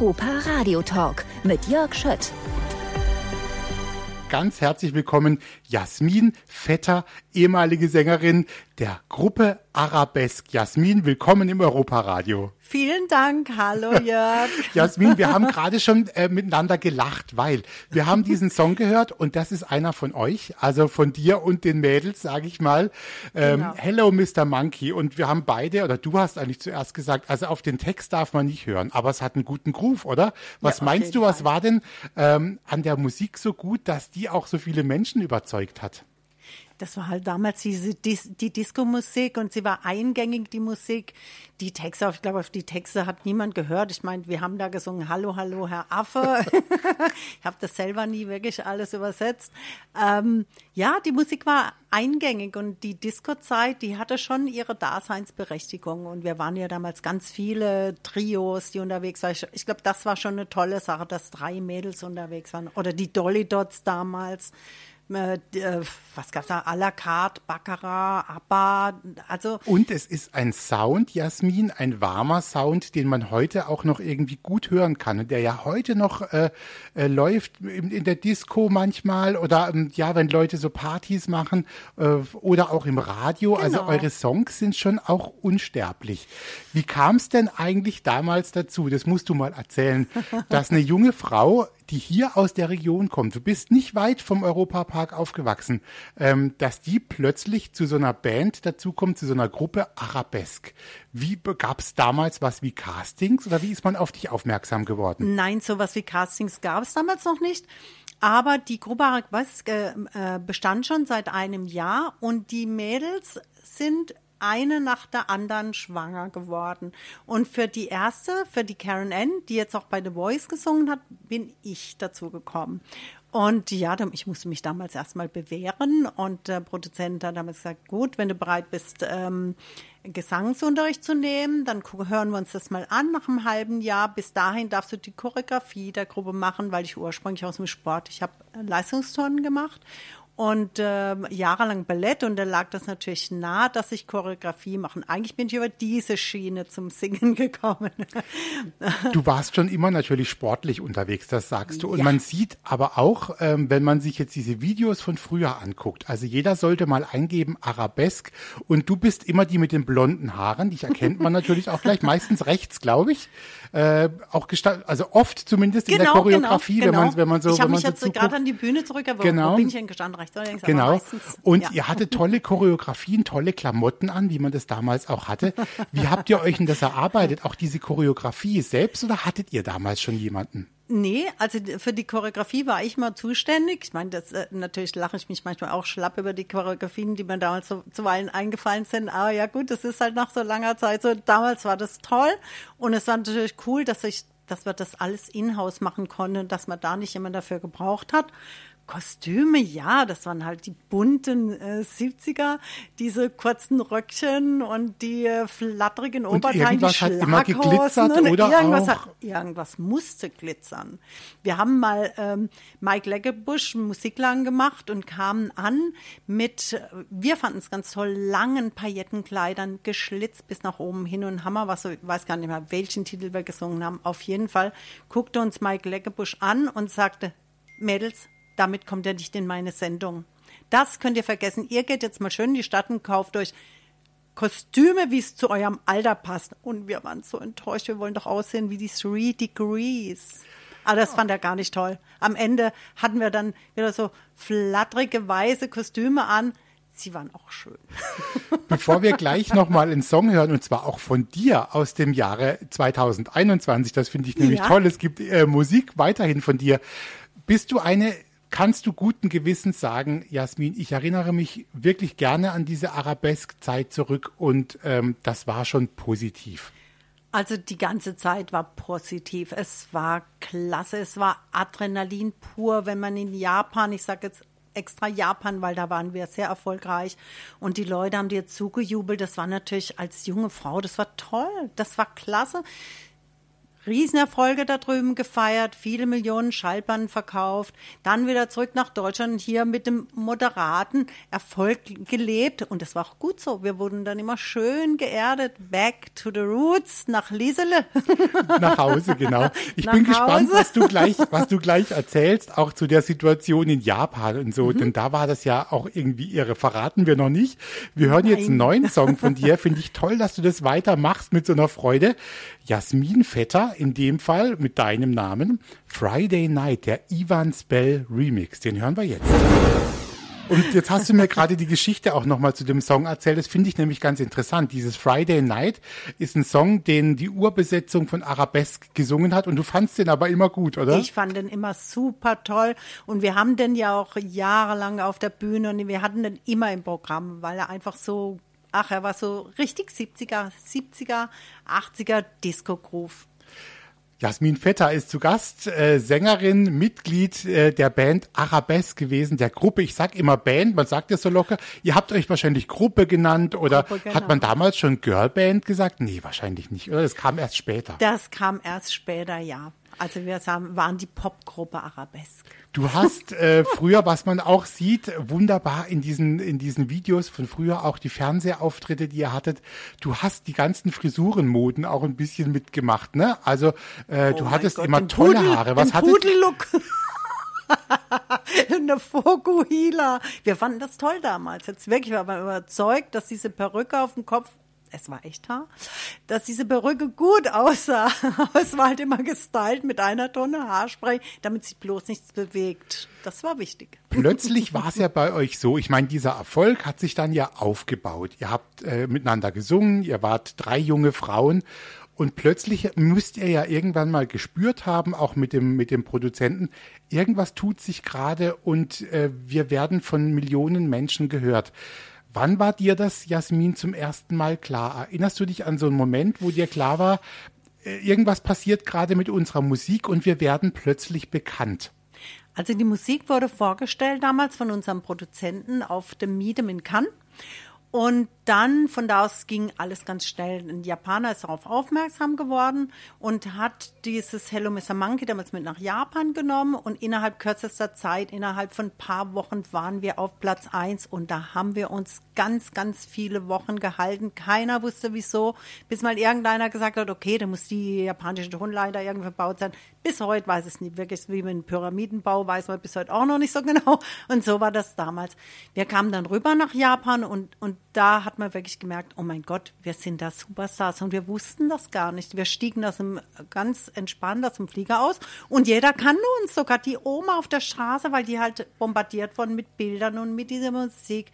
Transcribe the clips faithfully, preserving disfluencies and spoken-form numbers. Europa Radio Talk mit Jörg Schött. Ganz herzlich willkommen, Jasmin Vetter, ehemalige Sängerin der Gruppe Arabesque. Jasmin, willkommen im Europaradio. Vielen Dank, hallo Jörg. Jasmin, wir haben gerade schon äh, miteinander gelacht, weil wir haben diesen Song gehört und das ist einer von euch, also von dir und den Mädels, sage ich mal, ähm, genau. Hello Mister Monkey, und wir haben beide, oder du hast eigentlich zuerst gesagt, also auf den Text darf man nicht hören, aber es hat einen guten Groove, oder? Was ja, meinst du, was war denn ähm, an der Musik so gut, dass die auch so viele Menschen überzeugt hat? Das war halt damals diese, die, die Disco-Musik, und sie war eingängig, die Musik. Die Texte, ich glaube, auf die Texte hat niemand gehört. Ich meine, wir haben da gesungen, hallo, hallo, Herr Affe. Ich habe das selber nie wirklich alles übersetzt. Ähm, ja, die Musik war eingängig, und die Disco-Zeit, die hatte schon ihre Daseinsberechtigung. Und wir waren ja damals ganz viele Trios, die unterwegs waren. Ich, ich glaube, das war schon eine tolle Sache, dass drei Mädels unterwegs waren. Oder die Dolly Dots damals. Was gab's da? A la carte, Baccarat, Abba, also. Und es ist ein Sound, Jasmin, ein warmer Sound, den man heute auch noch irgendwie gut hören kann und der ja heute noch äh, äh, läuft in, in der Disco manchmal oder ähm, ja, wenn Leute so Partys machen äh, oder auch im Radio. Genau. Also eure Songs sind schon auch unsterblich. Wie kam's denn eigentlich damals dazu? Das musst du mal erzählen, dass eine junge Frau, die hier aus der Region kommt, du bist nicht weit vom Europapark aufgewachsen, ähm, dass die plötzlich zu so einer Band dazukommt, zu so einer Gruppe Arabesque. Wie gab es damals was wie Castings, oder wie ist man auf dich aufmerksam geworden? Nein, sowas wie Castings gab es damals noch nicht. Aber die Gruppe Arabesque äh, bestand schon seit einem Jahr, und die Mädels sind eine nach der anderen schwanger geworden. Und für die erste, für die Karen N, die jetzt auch bei The Voice gesungen hat, bin ich dazu gekommen. Und ja, ich musste mich damals erstmal bewähren, und der Produzent hat damals gesagt, gut, wenn du bereit bist, ähm, Gesangsunterricht zu nehmen, dann hören wir uns das mal an nach einem halben Jahr. Bis dahin darfst du die Choreografie der Gruppe machen, weil ich ursprünglich aus dem Sport, ich habe Leistungsturnen gemacht. Und äh, jahrelang Ballett, und da lag das natürlich nah, dass ich Choreografie mache. Eigentlich bin ich über diese Schiene zum Singen gekommen. Du warst schon immer natürlich sportlich unterwegs, das sagst du. Und ja, man sieht aber auch, ähm, wenn man sich jetzt diese Videos von früher anguckt, also jeder sollte mal eingeben, Arabesque. Und du bist immer die mit den blonden Haaren, dich erkennt man natürlich auch gleich, meistens rechts, glaube ich. Äh, auch gesta- also oft zumindest genau, in der Choreografie, genau, wenn, genau. Man, wenn man so Ich habe mich so jetzt gerade an die Bühne zurück, aber genau. Wo bin ich denn gestanden? Genau. Meistens, und ja, ihr hattet tolle Choreografien, tolle Klamotten an, wie man das damals auch hatte. Wie habt ihr euch denn das erarbeitet? Auch diese Choreografie selbst, oder hattet ihr damals schon jemanden? Nee, also für die Choreografie war ich mal zuständig. Ich meine, das, natürlich lache ich mich manchmal auch schlapp über die Choreografien, die mir damals so, zuweilen eingefallen sind. Aber ja gut, das ist halt nach so langer Zeit so. Damals war das toll, und es war natürlich cool, dass ich, dass wir das alles in-house machen konnten, dass man da nicht jemand dafür gebraucht hat. Kostüme, ja, das waren halt die bunten äh, siebziger, diese kurzen Röckchen und die äh, flatterigen Oberteile, die Schlaghosen. Und oder irgendwas, auch hat, irgendwas musste glitzern. Wir haben mal ähm, Mike Leckebusch Musikladen gemacht und kamen an mit, wir fanden es ganz toll, langen Paillettenkleidern, geschlitzt bis nach oben hin und Hammer, was, ich weiß gar nicht mehr, welchen Titel wir gesungen haben. Auf jeden Fall guckte uns Mike Leckebusch an und sagte, Mädels, damit kommt ihr nicht in meine Sendung. Das könnt ihr vergessen. Ihr geht jetzt mal schön in die Stadt und kauft euch Kostüme, wie es zu eurem Alter passt. Und wir waren so enttäuscht. Wir wollen doch aussehen wie die Three Degrees. Aber das fand er gar nicht toll. Am Ende hatten wir dann wieder so flatterige, weiße Kostüme an. Sie waren auch schön. Bevor wir gleich nochmal einen Song hören, und zwar auch von dir aus dem Jahre zweitausendeinundzwanzig, das finde ich nämlich ja. toll. Es gibt äh, Musik weiterhin von dir. Bist du eine, kannst du guten Gewissens sagen, Jasmin, ich erinnere mich wirklich gerne an diese Arabesque-Zeit zurück, und ähm, das war schon positiv. Also die ganze Zeit war positiv. Es war klasse, es war Adrenalin pur, wenn man in Japan, ich sage jetzt extra Japan, weil da waren wir sehr erfolgreich, und die Leute haben dir zugejubelt. Das war natürlich als junge Frau, das war toll, das war klasse. Riesenerfolge da drüben gefeiert, viele Millionen Schallplatten verkauft, dann wieder zurück nach Deutschland und hier mit dem moderaten Erfolg gelebt. Und das war auch gut so. Wir wurden dann immer schön geerdet. Back to the roots, nach Liesele. Nach Hause, genau. Ich nach bin Hause. gespannt, was du, gleich, was du gleich erzählst, auch zu der Situation in Japan und so. Mhm. Denn da war das ja auch irgendwie irre. Verraten wir noch nicht. Wir hören Nein. jetzt einen neuen Song von dir. Finde ich toll, dass du das weitermachst mit so einer Freude. Jasmin Vetter, in dem Fall mit deinem Namen, Friday Night, der Ivan Spell Remix. Den hören wir jetzt. Und jetzt hast du mir gerade die Geschichte auch nochmal zu dem Song erzählt. Das finde ich nämlich ganz interessant. Dieses Friday Night ist ein Song, den die Urbesetzung von Arabesque gesungen hat. Und du fandst den aber immer gut, oder? Ich fand den immer super toll. Und wir haben den ja auch jahrelang auf der Bühne und wir hatten den immer im Programm, weil er einfach so, ach, er war so richtig siebziger, siebziger, achtziger Disco-Groove. Jasmin Vetter ist zu Gast, äh, Sängerin, Mitglied äh, der Band Arabesque gewesen, der Gruppe. Ich sag immer Band, man sagt das so locker. Ihr habt euch wahrscheinlich Gruppe genannt oder Gruppe, genau. Hat man damals schon Girlband gesagt? Nee, wahrscheinlich nicht, oder? Das kam erst später. Das kam erst später, ja. Also wir sagen, waren die Popgruppe Arabesque. Du hast äh, früher, was man auch sieht, wunderbar in diesen in diesen Videos von früher, auch die Fernsehauftritte, die ihr hattet, du hast die ganzen Frisurenmoden auch ein bisschen mitgemacht, ne? Also äh, oh du hattest Gott, immer tolle Pudel, Haare. Was hattest du? Pudellook. Eine Fokuhila. Wir fanden das toll damals. Jetzt wirklich war man überzeugt, dass diese Perücke auf dem Kopf, es war echt Haar, dass diese Perücke gut aussah. Aber es war halt immer gestylt mit einer Tonne Haarspray, damit sich bloß nichts bewegt. Das war wichtig. Plötzlich war es ja bei euch so, ich meine, dieser Erfolg hat sich dann ja aufgebaut. Ihr habt äh, miteinander gesungen, ihr wart drei junge Frauen. Und plötzlich müsst ihr ja irgendwann mal gespürt haben, auch mit dem, mit dem Produzenten, irgendwas tut sich gerade und äh, wir werden von Millionen Menschen gehört. Wann war dir das, Jasmin, zum ersten Mal klar? Erinnerst du dich an so einen Moment, wo dir klar war, irgendwas passiert gerade mit unserer Musik und wir werden plötzlich bekannt? Also die Musik wurde vorgestellt damals von unserem Produzenten auf dem Midem in Cannes. Und dann von da aus ging alles ganz schnell. Ein Japaner ist darauf aufmerksam geworden und hat dieses Hello Mister Monkey damals mit nach Japan genommen. Und innerhalb kürzester Zeit, innerhalb von ein paar Wochen waren wir auf Platz eins. Und da haben wir uns ganz, ganz viele Wochen gehalten. Keiner wusste wieso, bis mal irgendeiner gesagt hat, okay, da muss die japanische Tonleiter irgendwie verbaut sein. Bis heute weiß es nicht wirklich, wie mit dem Pyramidenbau weiß man bis heute auch noch nicht so genau. Und so war das damals. Wir kamen dann rüber nach Japan und, und da hat man wirklich gemerkt, oh mein Gott, wir sind da Superstars und wir wussten das gar nicht. Wir stiegen das im, ganz entspannt aus dem Flieger aus und jeder kannte uns, sogar die Oma auf der Straße, weil die halt bombardiert wurden mit Bildern und mit dieser Musik.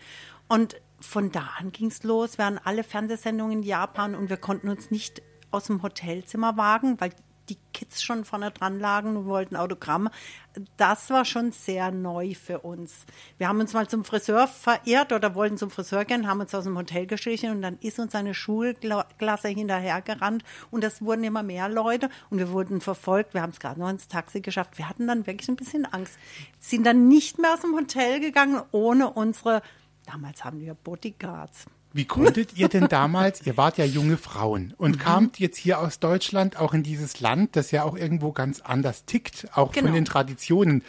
Und von da an ging es los, wir hatten alle Fernsehsendungen in Japan und wir konnten uns nicht aus dem Hotelzimmer wagen, weil die Kids schon vorne dran lagen und wollten Autogramme. Das war schon sehr neu für uns. Wir haben uns mal zum Friseur verirrt oder wollten zum Friseur gehen, haben uns aus dem Hotel geschlichen und dann ist uns eine Schulklasse hinterhergerannt und das wurden immer mehr Leute und wir wurden verfolgt. Wir haben es gerade noch ins Taxi geschafft. Wir hatten dann wirklich ein bisschen Angst. Sind dann nicht mehr aus dem Hotel gegangen ohne unsere, damals haben wir Bodyguards. Wie konntet ihr denn damals, ihr wart ja junge Frauen und mhm. kamt jetzt hier aus Deutschland auch in dieses Land, das ja auch irgendwo ganz anders tickt, auch genau. von den Traditionen.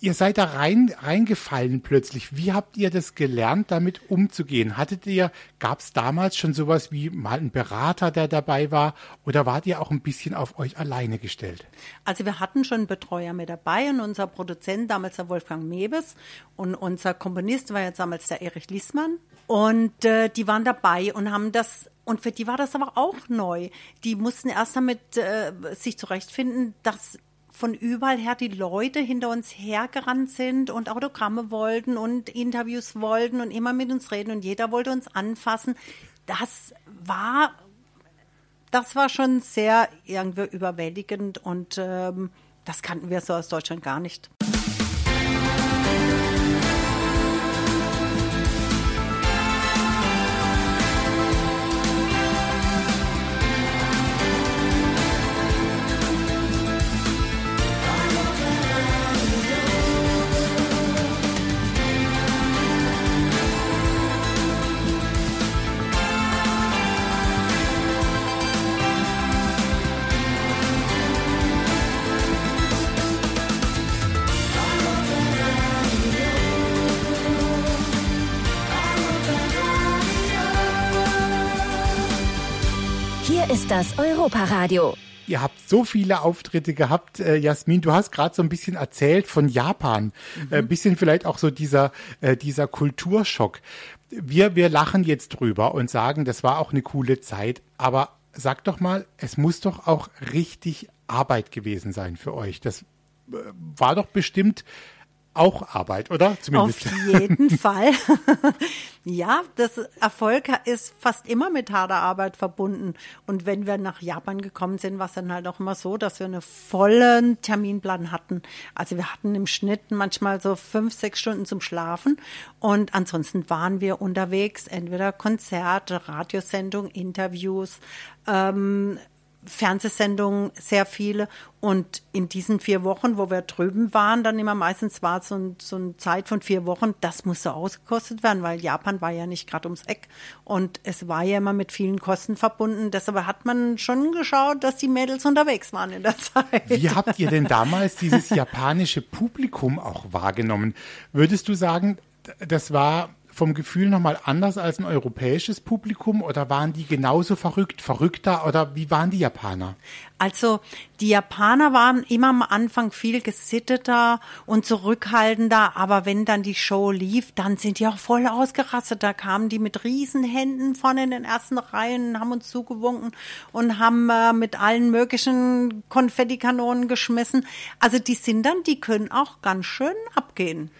Ihr seid da rein, reingefallen plötzlich. Wie habt ihr das gelernt, damit umzugehen? Hattet ihr, gab es damals schon sowas wie mal einen Berater, der dabei war? Oder wart ihr auch ein bisschen auf euch alleine gestellt? Also wir hatten schon einen Betreuer mit dabei und unser Produzent, damals der Wolfgang Mebes und unser Komponist war jetzt damals der Erich Lissmann. Und äh, die waren dabei und haben das... Und für die war das aber auch neu. Die mussten erst damit äh, sich zurechtfinden, dass... von überall her die Leute hinter uns hergerannt sind und Autogramme wollten und Interviews wollten und immer mit uns reden und jeder wollte uns anfassen. Das war, das war schon sehr irgendwie überwältigend und ähm, das kannten wir so aus Deutschland gar nicht. Hier ist das Europaradio. Ihr habt so viele Auftritte gehabt. Äh, Jasmin, du hast gerade so ein bisschen erzählt von Japan. Mhm. Äh, bisschen vielleicht auch so dieser, äh, dieser Kulturschock. Wir, wir lachen jetzt drüber und sagen, das war auch eine coole Zeit. Aber sag doch mal, es muss doch auch richtig Arbeit gewesen sein für euch. Das äh, war doch bestimmt auch Arbeit, oder? Zumindest. Auf jeden Fall. Ja, das Erfolg ist fast immer mit harter Arbeit verbunden. Und wenn wir nach Japan gekommen sind, war es dann halt auch immer so, dass wir einen vollen Terminplan hatten. Also wir hatten im Schnitt manchmal so fünf, sechs Stunden zum Schlafen. Und ansonsten waren wir unterwegs, entweder Konzerte, Radiosendungen, Interviews, ähm, Fernsehsendungen, sehr viele. Und in diesen vier Wochen, wo wir drüben waren, dann immer meistens war es so, ein, so eine Zeit von vier Wochen, das musste ausgekostet werden, weil Japan war ja nicht gerade ums Eck. Und es war ja immer mit vielen Kosten verbunden. Deshalb hat man schon geschaut, dass die Mädels unterwegs waren in der Zeit. Wie habt ihr denn damals dieses japanische Publikum auch wahrgenommen? Würdest du sagen, das war vom Gefühl nochmal anders als ein europäisches Publikum, oder waren die genauso verrückt, verrückter, oder wie waren die Japaner? Also die Japaner waren immer am Anfang viel gesitteter und zurückhaltender, aber wenn dann die Show lief, dann sind die auch voll ausgerastet. Da kamen die mit Riesenhänden vorne in den ersten Reihen, haben uns zugewunken und haben äh, mit allen möglichen Konfettikanonen geschmissen. Also die sind dann, die können auch ganz schön abgehen.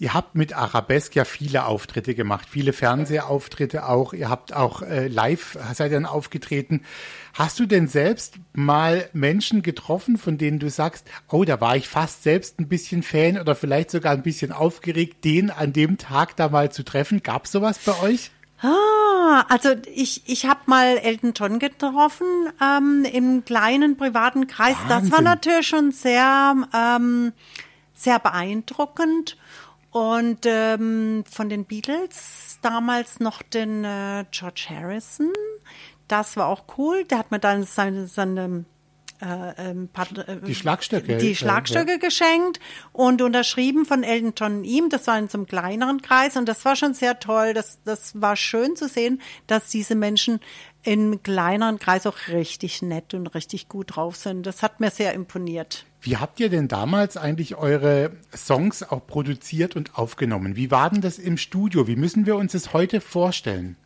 Ihr habt mit Arabesque ja viele Auftritte gemacht, viele Fernsehauftritte auch. Ihr habt auch äh, live, seid ihr dann aufgetreten. Hast du denn selbst mal Menschen getroffen, von denen du sagst, oh, da war ich fast selbst ein bisschen Fan oder vielleicht sogar ein bisschen aufgeregt, den an dem Tag da mal zu treffen? Gab's sowas bei euch? Ah, also ich ich habe mal Elton John getroffen ähm, im kleinen privaten Kreis. Wahnsinn. Das war natürlich schon sehr ähm, sehr beeindruckend. Und ähm, von den Beatles damals noch den äh, George Harrison, das war auch cool. Der hat mir dann seine, seine äh, ähm, Part- äh, die Schlagstöcke, die Schlagstöcke ja. geschenkt und unterschrieben von Elton John und ihm. Das war in so einem kleineren Kreis und das war schon sehr toll. Das, das war schön zu sehen, dass diese Menschen im kleineren Kreis auch richtig nett und richtig gut drauf sind. Das hat mir sehr imponiert. Wie habt ihr denn damals eigentlich eure Songs auch produziert und aufgenommen? Wie war denn das im Studio? Wie müssen wir uns das heute vorstellen?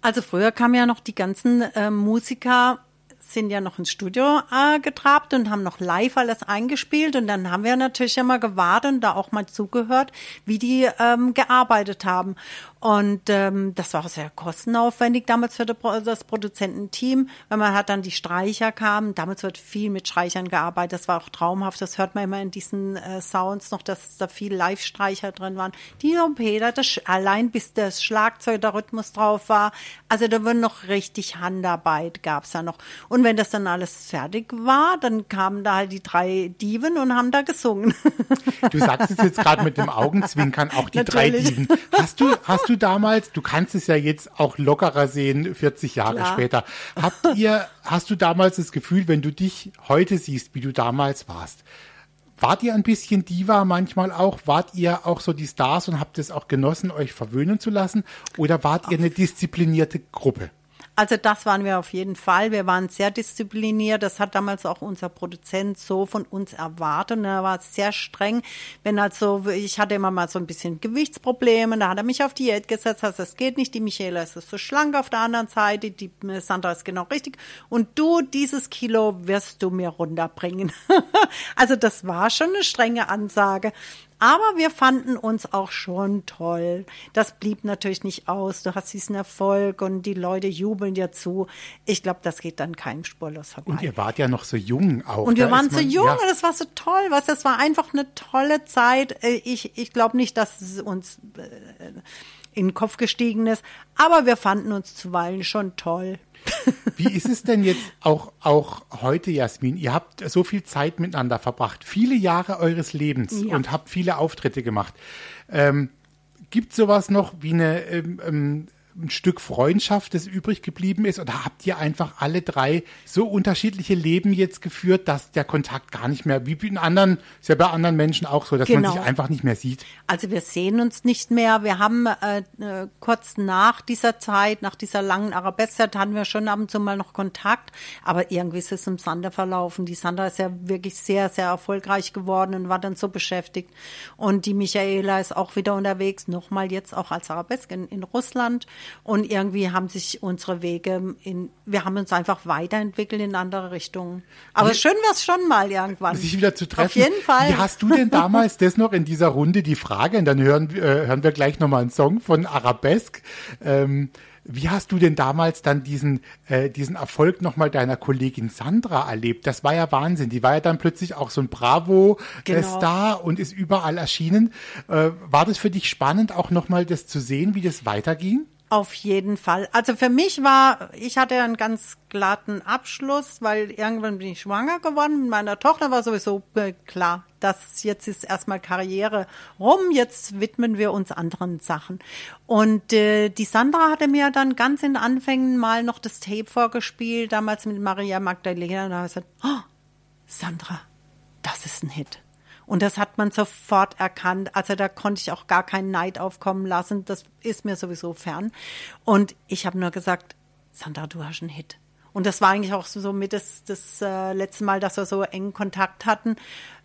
Also früher kamen ja noch die ganzen äh, Musiker, sind ja noch ins Studio äh, getrabt und haben noch live alles eingespielt. Und dann haben wir natürlich immer gewartet und da auch mal zugehört, wie die ähm, gearbeitet haben. Und ähm, das war auch sehr kostenaufwendig damals für das Produzententeam, weil man hat dann die Streicher kamen. Damals wird viel mit Streichern gearbeitet. Das war auch traumhaft. Das hört man immer in diesen äh, Sounds noch, dass da viel Live-Streicher drin waren. Die Trompeter, das allein bis das Schlagzeug, der Rhythmus drauf war. Also da wurde noch richtig Handarbeit, gab's da noch. Und wenn das dann alles fertig war, dann kamen da halt die drei Diven und haben da gesungen. Du sagst es jetzt gerade mit dem Augenzwinkern, auch die Natürlich. drei Diven. Hast du, hast du damals, du kannst es ja jetzt auch lockerer sehen, vierzig Jahre Klar. später. Habt ihr, hast du damals das Gefühl, wenn du dich heute siehst, wie du damals warst? Wart ihr ein bisschen Diva manchmal auch? Wart ihr auch so die Stars und habt es auch genossen, euch verwöhnen zu lassen? Oder wart ihr eine disziplinierte Gruppe? Also das waren wir auf jeden Fall. Wir waren sehr diszipliniert. Das hat damals auch unser Produzent so von uns erwartet. Und er war sehr streng. Wenn also, ich hatte immer mal so ein bisschen Gewichtsprobleme. Da hat er mich auf Diät gesetzt. Also das geht nicht. Die Michaela ist so schlank auf der anderen Seite. Die Sandra ist genau richtig. Und du, dieses Kilo wirst du mir runterbringen. Also das war schon eine strenge Ansage. Aber wir fanden uns auch schon toll. Das blieb natürlich nicht aus. Du hast diesen Erfolg und die Leute jubeln dir zu. Ich glaube, das geht dann keinem spurlos vorbei. Und ihr wart ja noch so jung auch. Und wir waren so jung ja. und das war so toll. Was, das war einfach eine tolle Zeit. Ich, ich glaube nicht, dass es uns in den Kopf gestiegen ist. Aber wir fanden uns zuweilen schon toll. Wie ist es denn jetzt auch, auch heute, Jasmin? Ihr habt so viel Zeit miteinander verbracht, viele Jahre eures Lebens ja. und habt viele Auftritte gemacht. Ähm, gibt es sowas noch wie eine ähm, ähm, ein Stück Freundschaft, das übrig geblieben ist? Oder habt ihr einfach alle drei so unterschiedliche Leben jetzt geführt, dass der Kontakt gar nicht mehr, wie bei anderen, ist ja bei anderen Menschen auch so, dass genau. man sich einfach nicht mehr sieht? Also wir sehen uns nicht mehr. Wir haben äh, äh, kurz nach dieser Zeit, nach dieser langen Arabesque-Zeit, hatten wir schon ab und zu mal noch Kontakt. Aber irgendwie ist es im Sande verlaufen. Die Sandra ist ja wirklich sehr, sehr erfolgreich geworden und war dann so beschäftigt. Und die Michaela ist auch wieder unterwegs, nochmal jetzt auch als Arabesque in, in Russland. Und irgendwie haben sich unsere Wege, in, wir haben uns einfach weiterentwickelt in andere Richtungen. Aber schön wäre es schon mal irgendwann. Sich wieder zu treffen. Auf jeden Fall. Wie hast du denn damals das noch in dieser Runde die Frage? Und dann hören, äh, hören wir gleich nochmal einen Song von Arabesque. Ähm, Wie hast du denn damals dann diesen äh, diesen Erfolg nochmal deiner Kollegin Sandra erlebt? Das war ja Wahnsinn. Die war ja dann plötzlich auch so ein Bravo-Star genau. und ist überall erschienen. Äh, war das für dich spannend, auch nochmal das zu sehen, wie das weiterging? Auf jeden Fall. Also für mich war, ich hatte einen ganz glatten Abschluss, weil irgendwann bin ich schwanger geworden. Mit meiner Tochter war sowieso äh, klar, dass jetzt ist erstmal Karriere rum, jetzt widmen wir uns anderen Sachen. Und äh, die Sandra hatte mir dann ganz in Anfängen mal noch das Tape vorgespielt, damals mit Maria Magdalena. Und da habe ich gesagt, oh, Sandra, das ist ein Hit. Und das hat man sofort erkannt. Also da konnte ich auch gar keinen Neid aufkommen lassen. Das ist mir sowieso fern. Und ich habe nur gesagt, Sandra, du hast einen Hit. Und das war eigentlich auch so mit das, das äh, letzte Mal, dass wir so engen Kontakt hatten.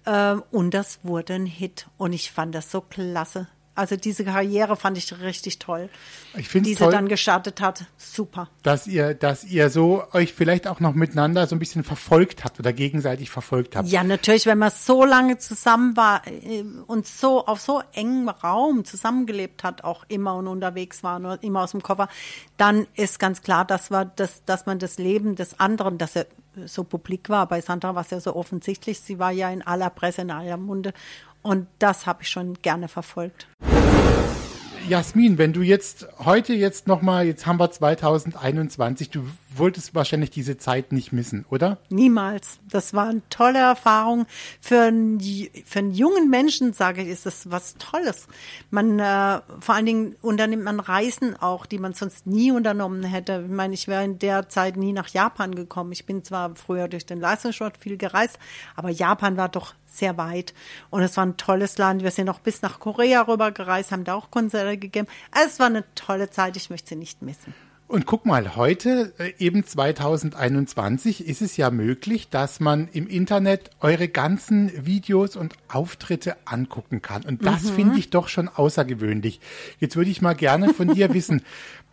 Ähm, und das wurde ein Hit. Und ich fand das so klasse. Also diese Karriere fand ich richtig toll, ich find's die sie toll, dann gestartet hat. Super. Dass ihr, dass ihr so euch vielleicht auch noch miteinander so ein bisschen verfolgt habt oder gegenseitig verfolgt habt. Ja, natürlich, wenn man so lange zusammen war und so auf so engem Raum zusammengelebt hat, auch immer und unterwegs war, nur immer aus dem Koffer, dann ist ganz klar, dass, wir das, dass man das Leben des anderen, dass er so publik war, bei Sandra war es ja so offensichtlich, sie war ja in aller Presse, in aller Munde. Und das habe ich schon gerne verfolgt. Jasmin, wenn du jetzt heute jetzt nochmal, jetzt haben wir zwanzig einundzwanzig, du wolltest wahrscheinlich diese Zeit nicht missen, oder? Niemals. Das war eine tolle Erfahrung. Für einen, für einen jungen Menschen, sage ich, ist das was Tolles. Man, äh, vor allen Dingen unternimmt man Reisen auch, die man sonst nie unternommen hätte. Ich meine, ich wäre in der Zeit nie nach Japan gekommen. Ich bin zwar früher durch den Leistungssport viel gereist, aber Japan war doch sehr weit. Und es war ein tolles Land. Wir sind auch bis nach Korea rüber gereist, haben da auch Konzerte gegeben. Also es war eine tolle Zeit. Ich möchte sie nicht missen. Und guck mal, heute, eben zwanzig einundzwanzig, ist es ja möglich, dass man im Internet eure ganzen Videos und Auftritte angucken kann. Und das mhm. finde ich doch schon außergewöhnlich. Jetzt würde ich mal gerne von dir wissen,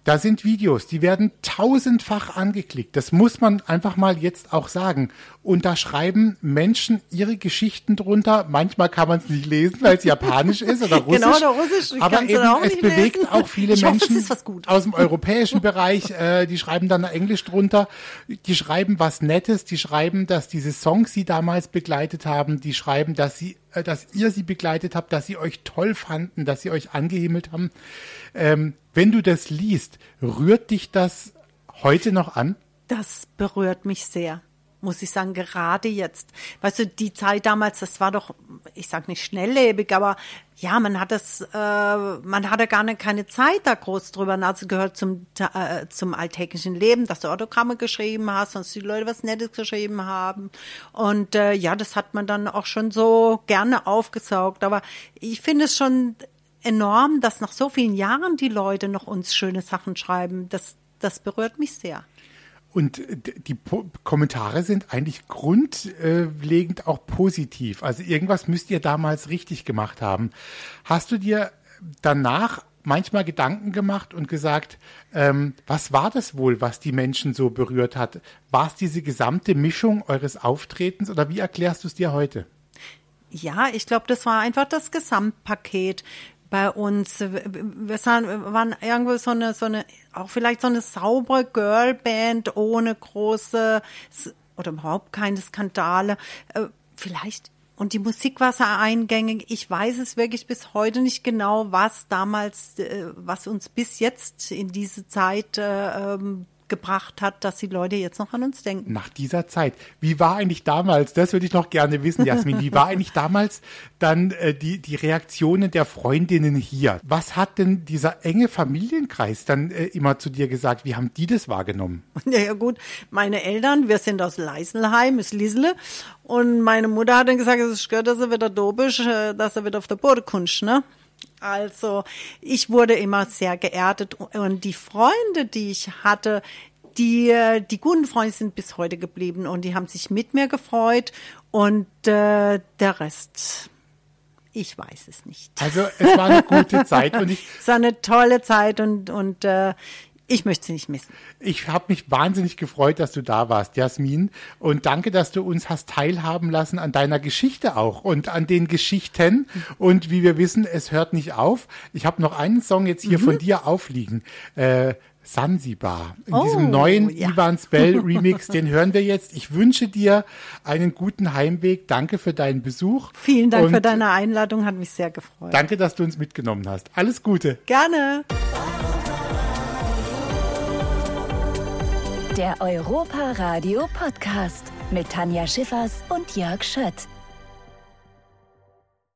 da sind Videos, die werden tausendfach angeklickt. Das muss man einfach mal jetzt auch sagen. Und da schreiben Menschen ihre Geschichten drunter. Manchmal kann man es nicht lesen, weil es japanisch ist oder russisch. Genau, oder russisch. Aber eben, auch es bewegt lesen. Auch viele ich Menschen hoffe, was gut. aus dem europäischen Bereich. Äh, die schreiben dann Englisch drunter. Die schreiben was Nettes. Die schreiben, dass diese Songs sie damals begleitet haben. Die schreiben, dass sie, äh, dass ihr sie begleitet habt, dass sie euch toll fanden, dass sie euch angehimmelt haben. Ähm, Wenn du das liest, rührt dich das heute noch an? Das berührt mich sehr, muss ich sagen, gerade jetzt. Weißt du, die Zeit damals, das war doch, ich sag nicht schnelllebig, aber ja, man hat das, äh, man hatte gar nicht, keine Zeit da groß drüber. Also gehört zum, äh, zum alltäglichen Leben, dass du Autogramme geschrieben hast, sonst die Leute was Nettes geschrieben haben. Und äh, ja, das hat man dann auch schon so gerne aufgesaugt. Aber ich finde es schon enorm, dass nach so vielen Jahren die Leute noch uns schöne Sachen schreiben. Das, das berührt mich sehr. Und die po- Kommentare sind eigentlich grundlegend auch positiv. Also irgendwas müsst ihr damals richtig gemacht haben. Hast du dir danach manchmal Gedanken gemacht und gesagt, ähm, was war das wohl, was die Menschen so berührt hat? War es diese gesamte Mischung eures Auftretens oder wie erklärst du es dir heute? Ja, ich glaube, das war einfach das Gesamtpaket. Bei uns, wir waren irgendwo so eine, so eine, auch vielleicht so eine saubere Girlband ohne große oder überhaupt keine Skandale. Vielleicht. Und die Musik war sehr eingängig. Ich weiß es wirklich bis heute nicht genau, was damals, was uns bis jetzt in diese Zeit gebracht hat, dass die Leute jetzt noch an uns denken. Nach dieser Zeit. Wie war eigentlich damals, das würde ich noch gerne wissen, Jasmin, wie war eigentlich damals dann äh, die, die Reaktionen der Freundinnen hier? Was hat denn dieser enge Familienkreis dann äh, immer zu dir gesagt? Wie haben die das wahrgenommen? Ja gut, meine Eltern, wir sind aus Leiselheim, ist Liesle, und meine Mutter hat dann gesagt, es ist schön, dass er wieder da bist, dass er wieder auf der Burg kommst, ne? Also ich wurde immer sehr geerdet und die Freunde, die ich hatte, die, die guten Freunde sind bis heute geblieben und die haben sich mit mir gefreut und äh, der Rest, ich weiß es nicht. Also es war eine gute Zeit. und ich Es war eine tolle Zeit und, und äh, ich möchte sie nicht missen. Ich habe mich wahnsinnig gefreut, dass du da warst, Jasmin. Und danke, dass du uns hast teilhaben lassen an deiner Geschichte auch und an den Geschichten. Und wie wir wissen, es hört nicht auf. Ich habe noch einen Song jetzt hier mhm. von dir aufliegen. Äh, Sansibar. In oh, diesem neuen ja. Ivan Spell Remix, den hören wir jetzt. Ich wünsche dir einen guten Heimweg. Danke für deinen Besuch. Vielen Dank und für deine Einladung. Hat mich sehr gefreut. Danke, dass du uns mitgenommen hast. Alles Gute. Gerne. Der Europa-Radio-Podcast mit Tanja Schiffers und Jörg Schött.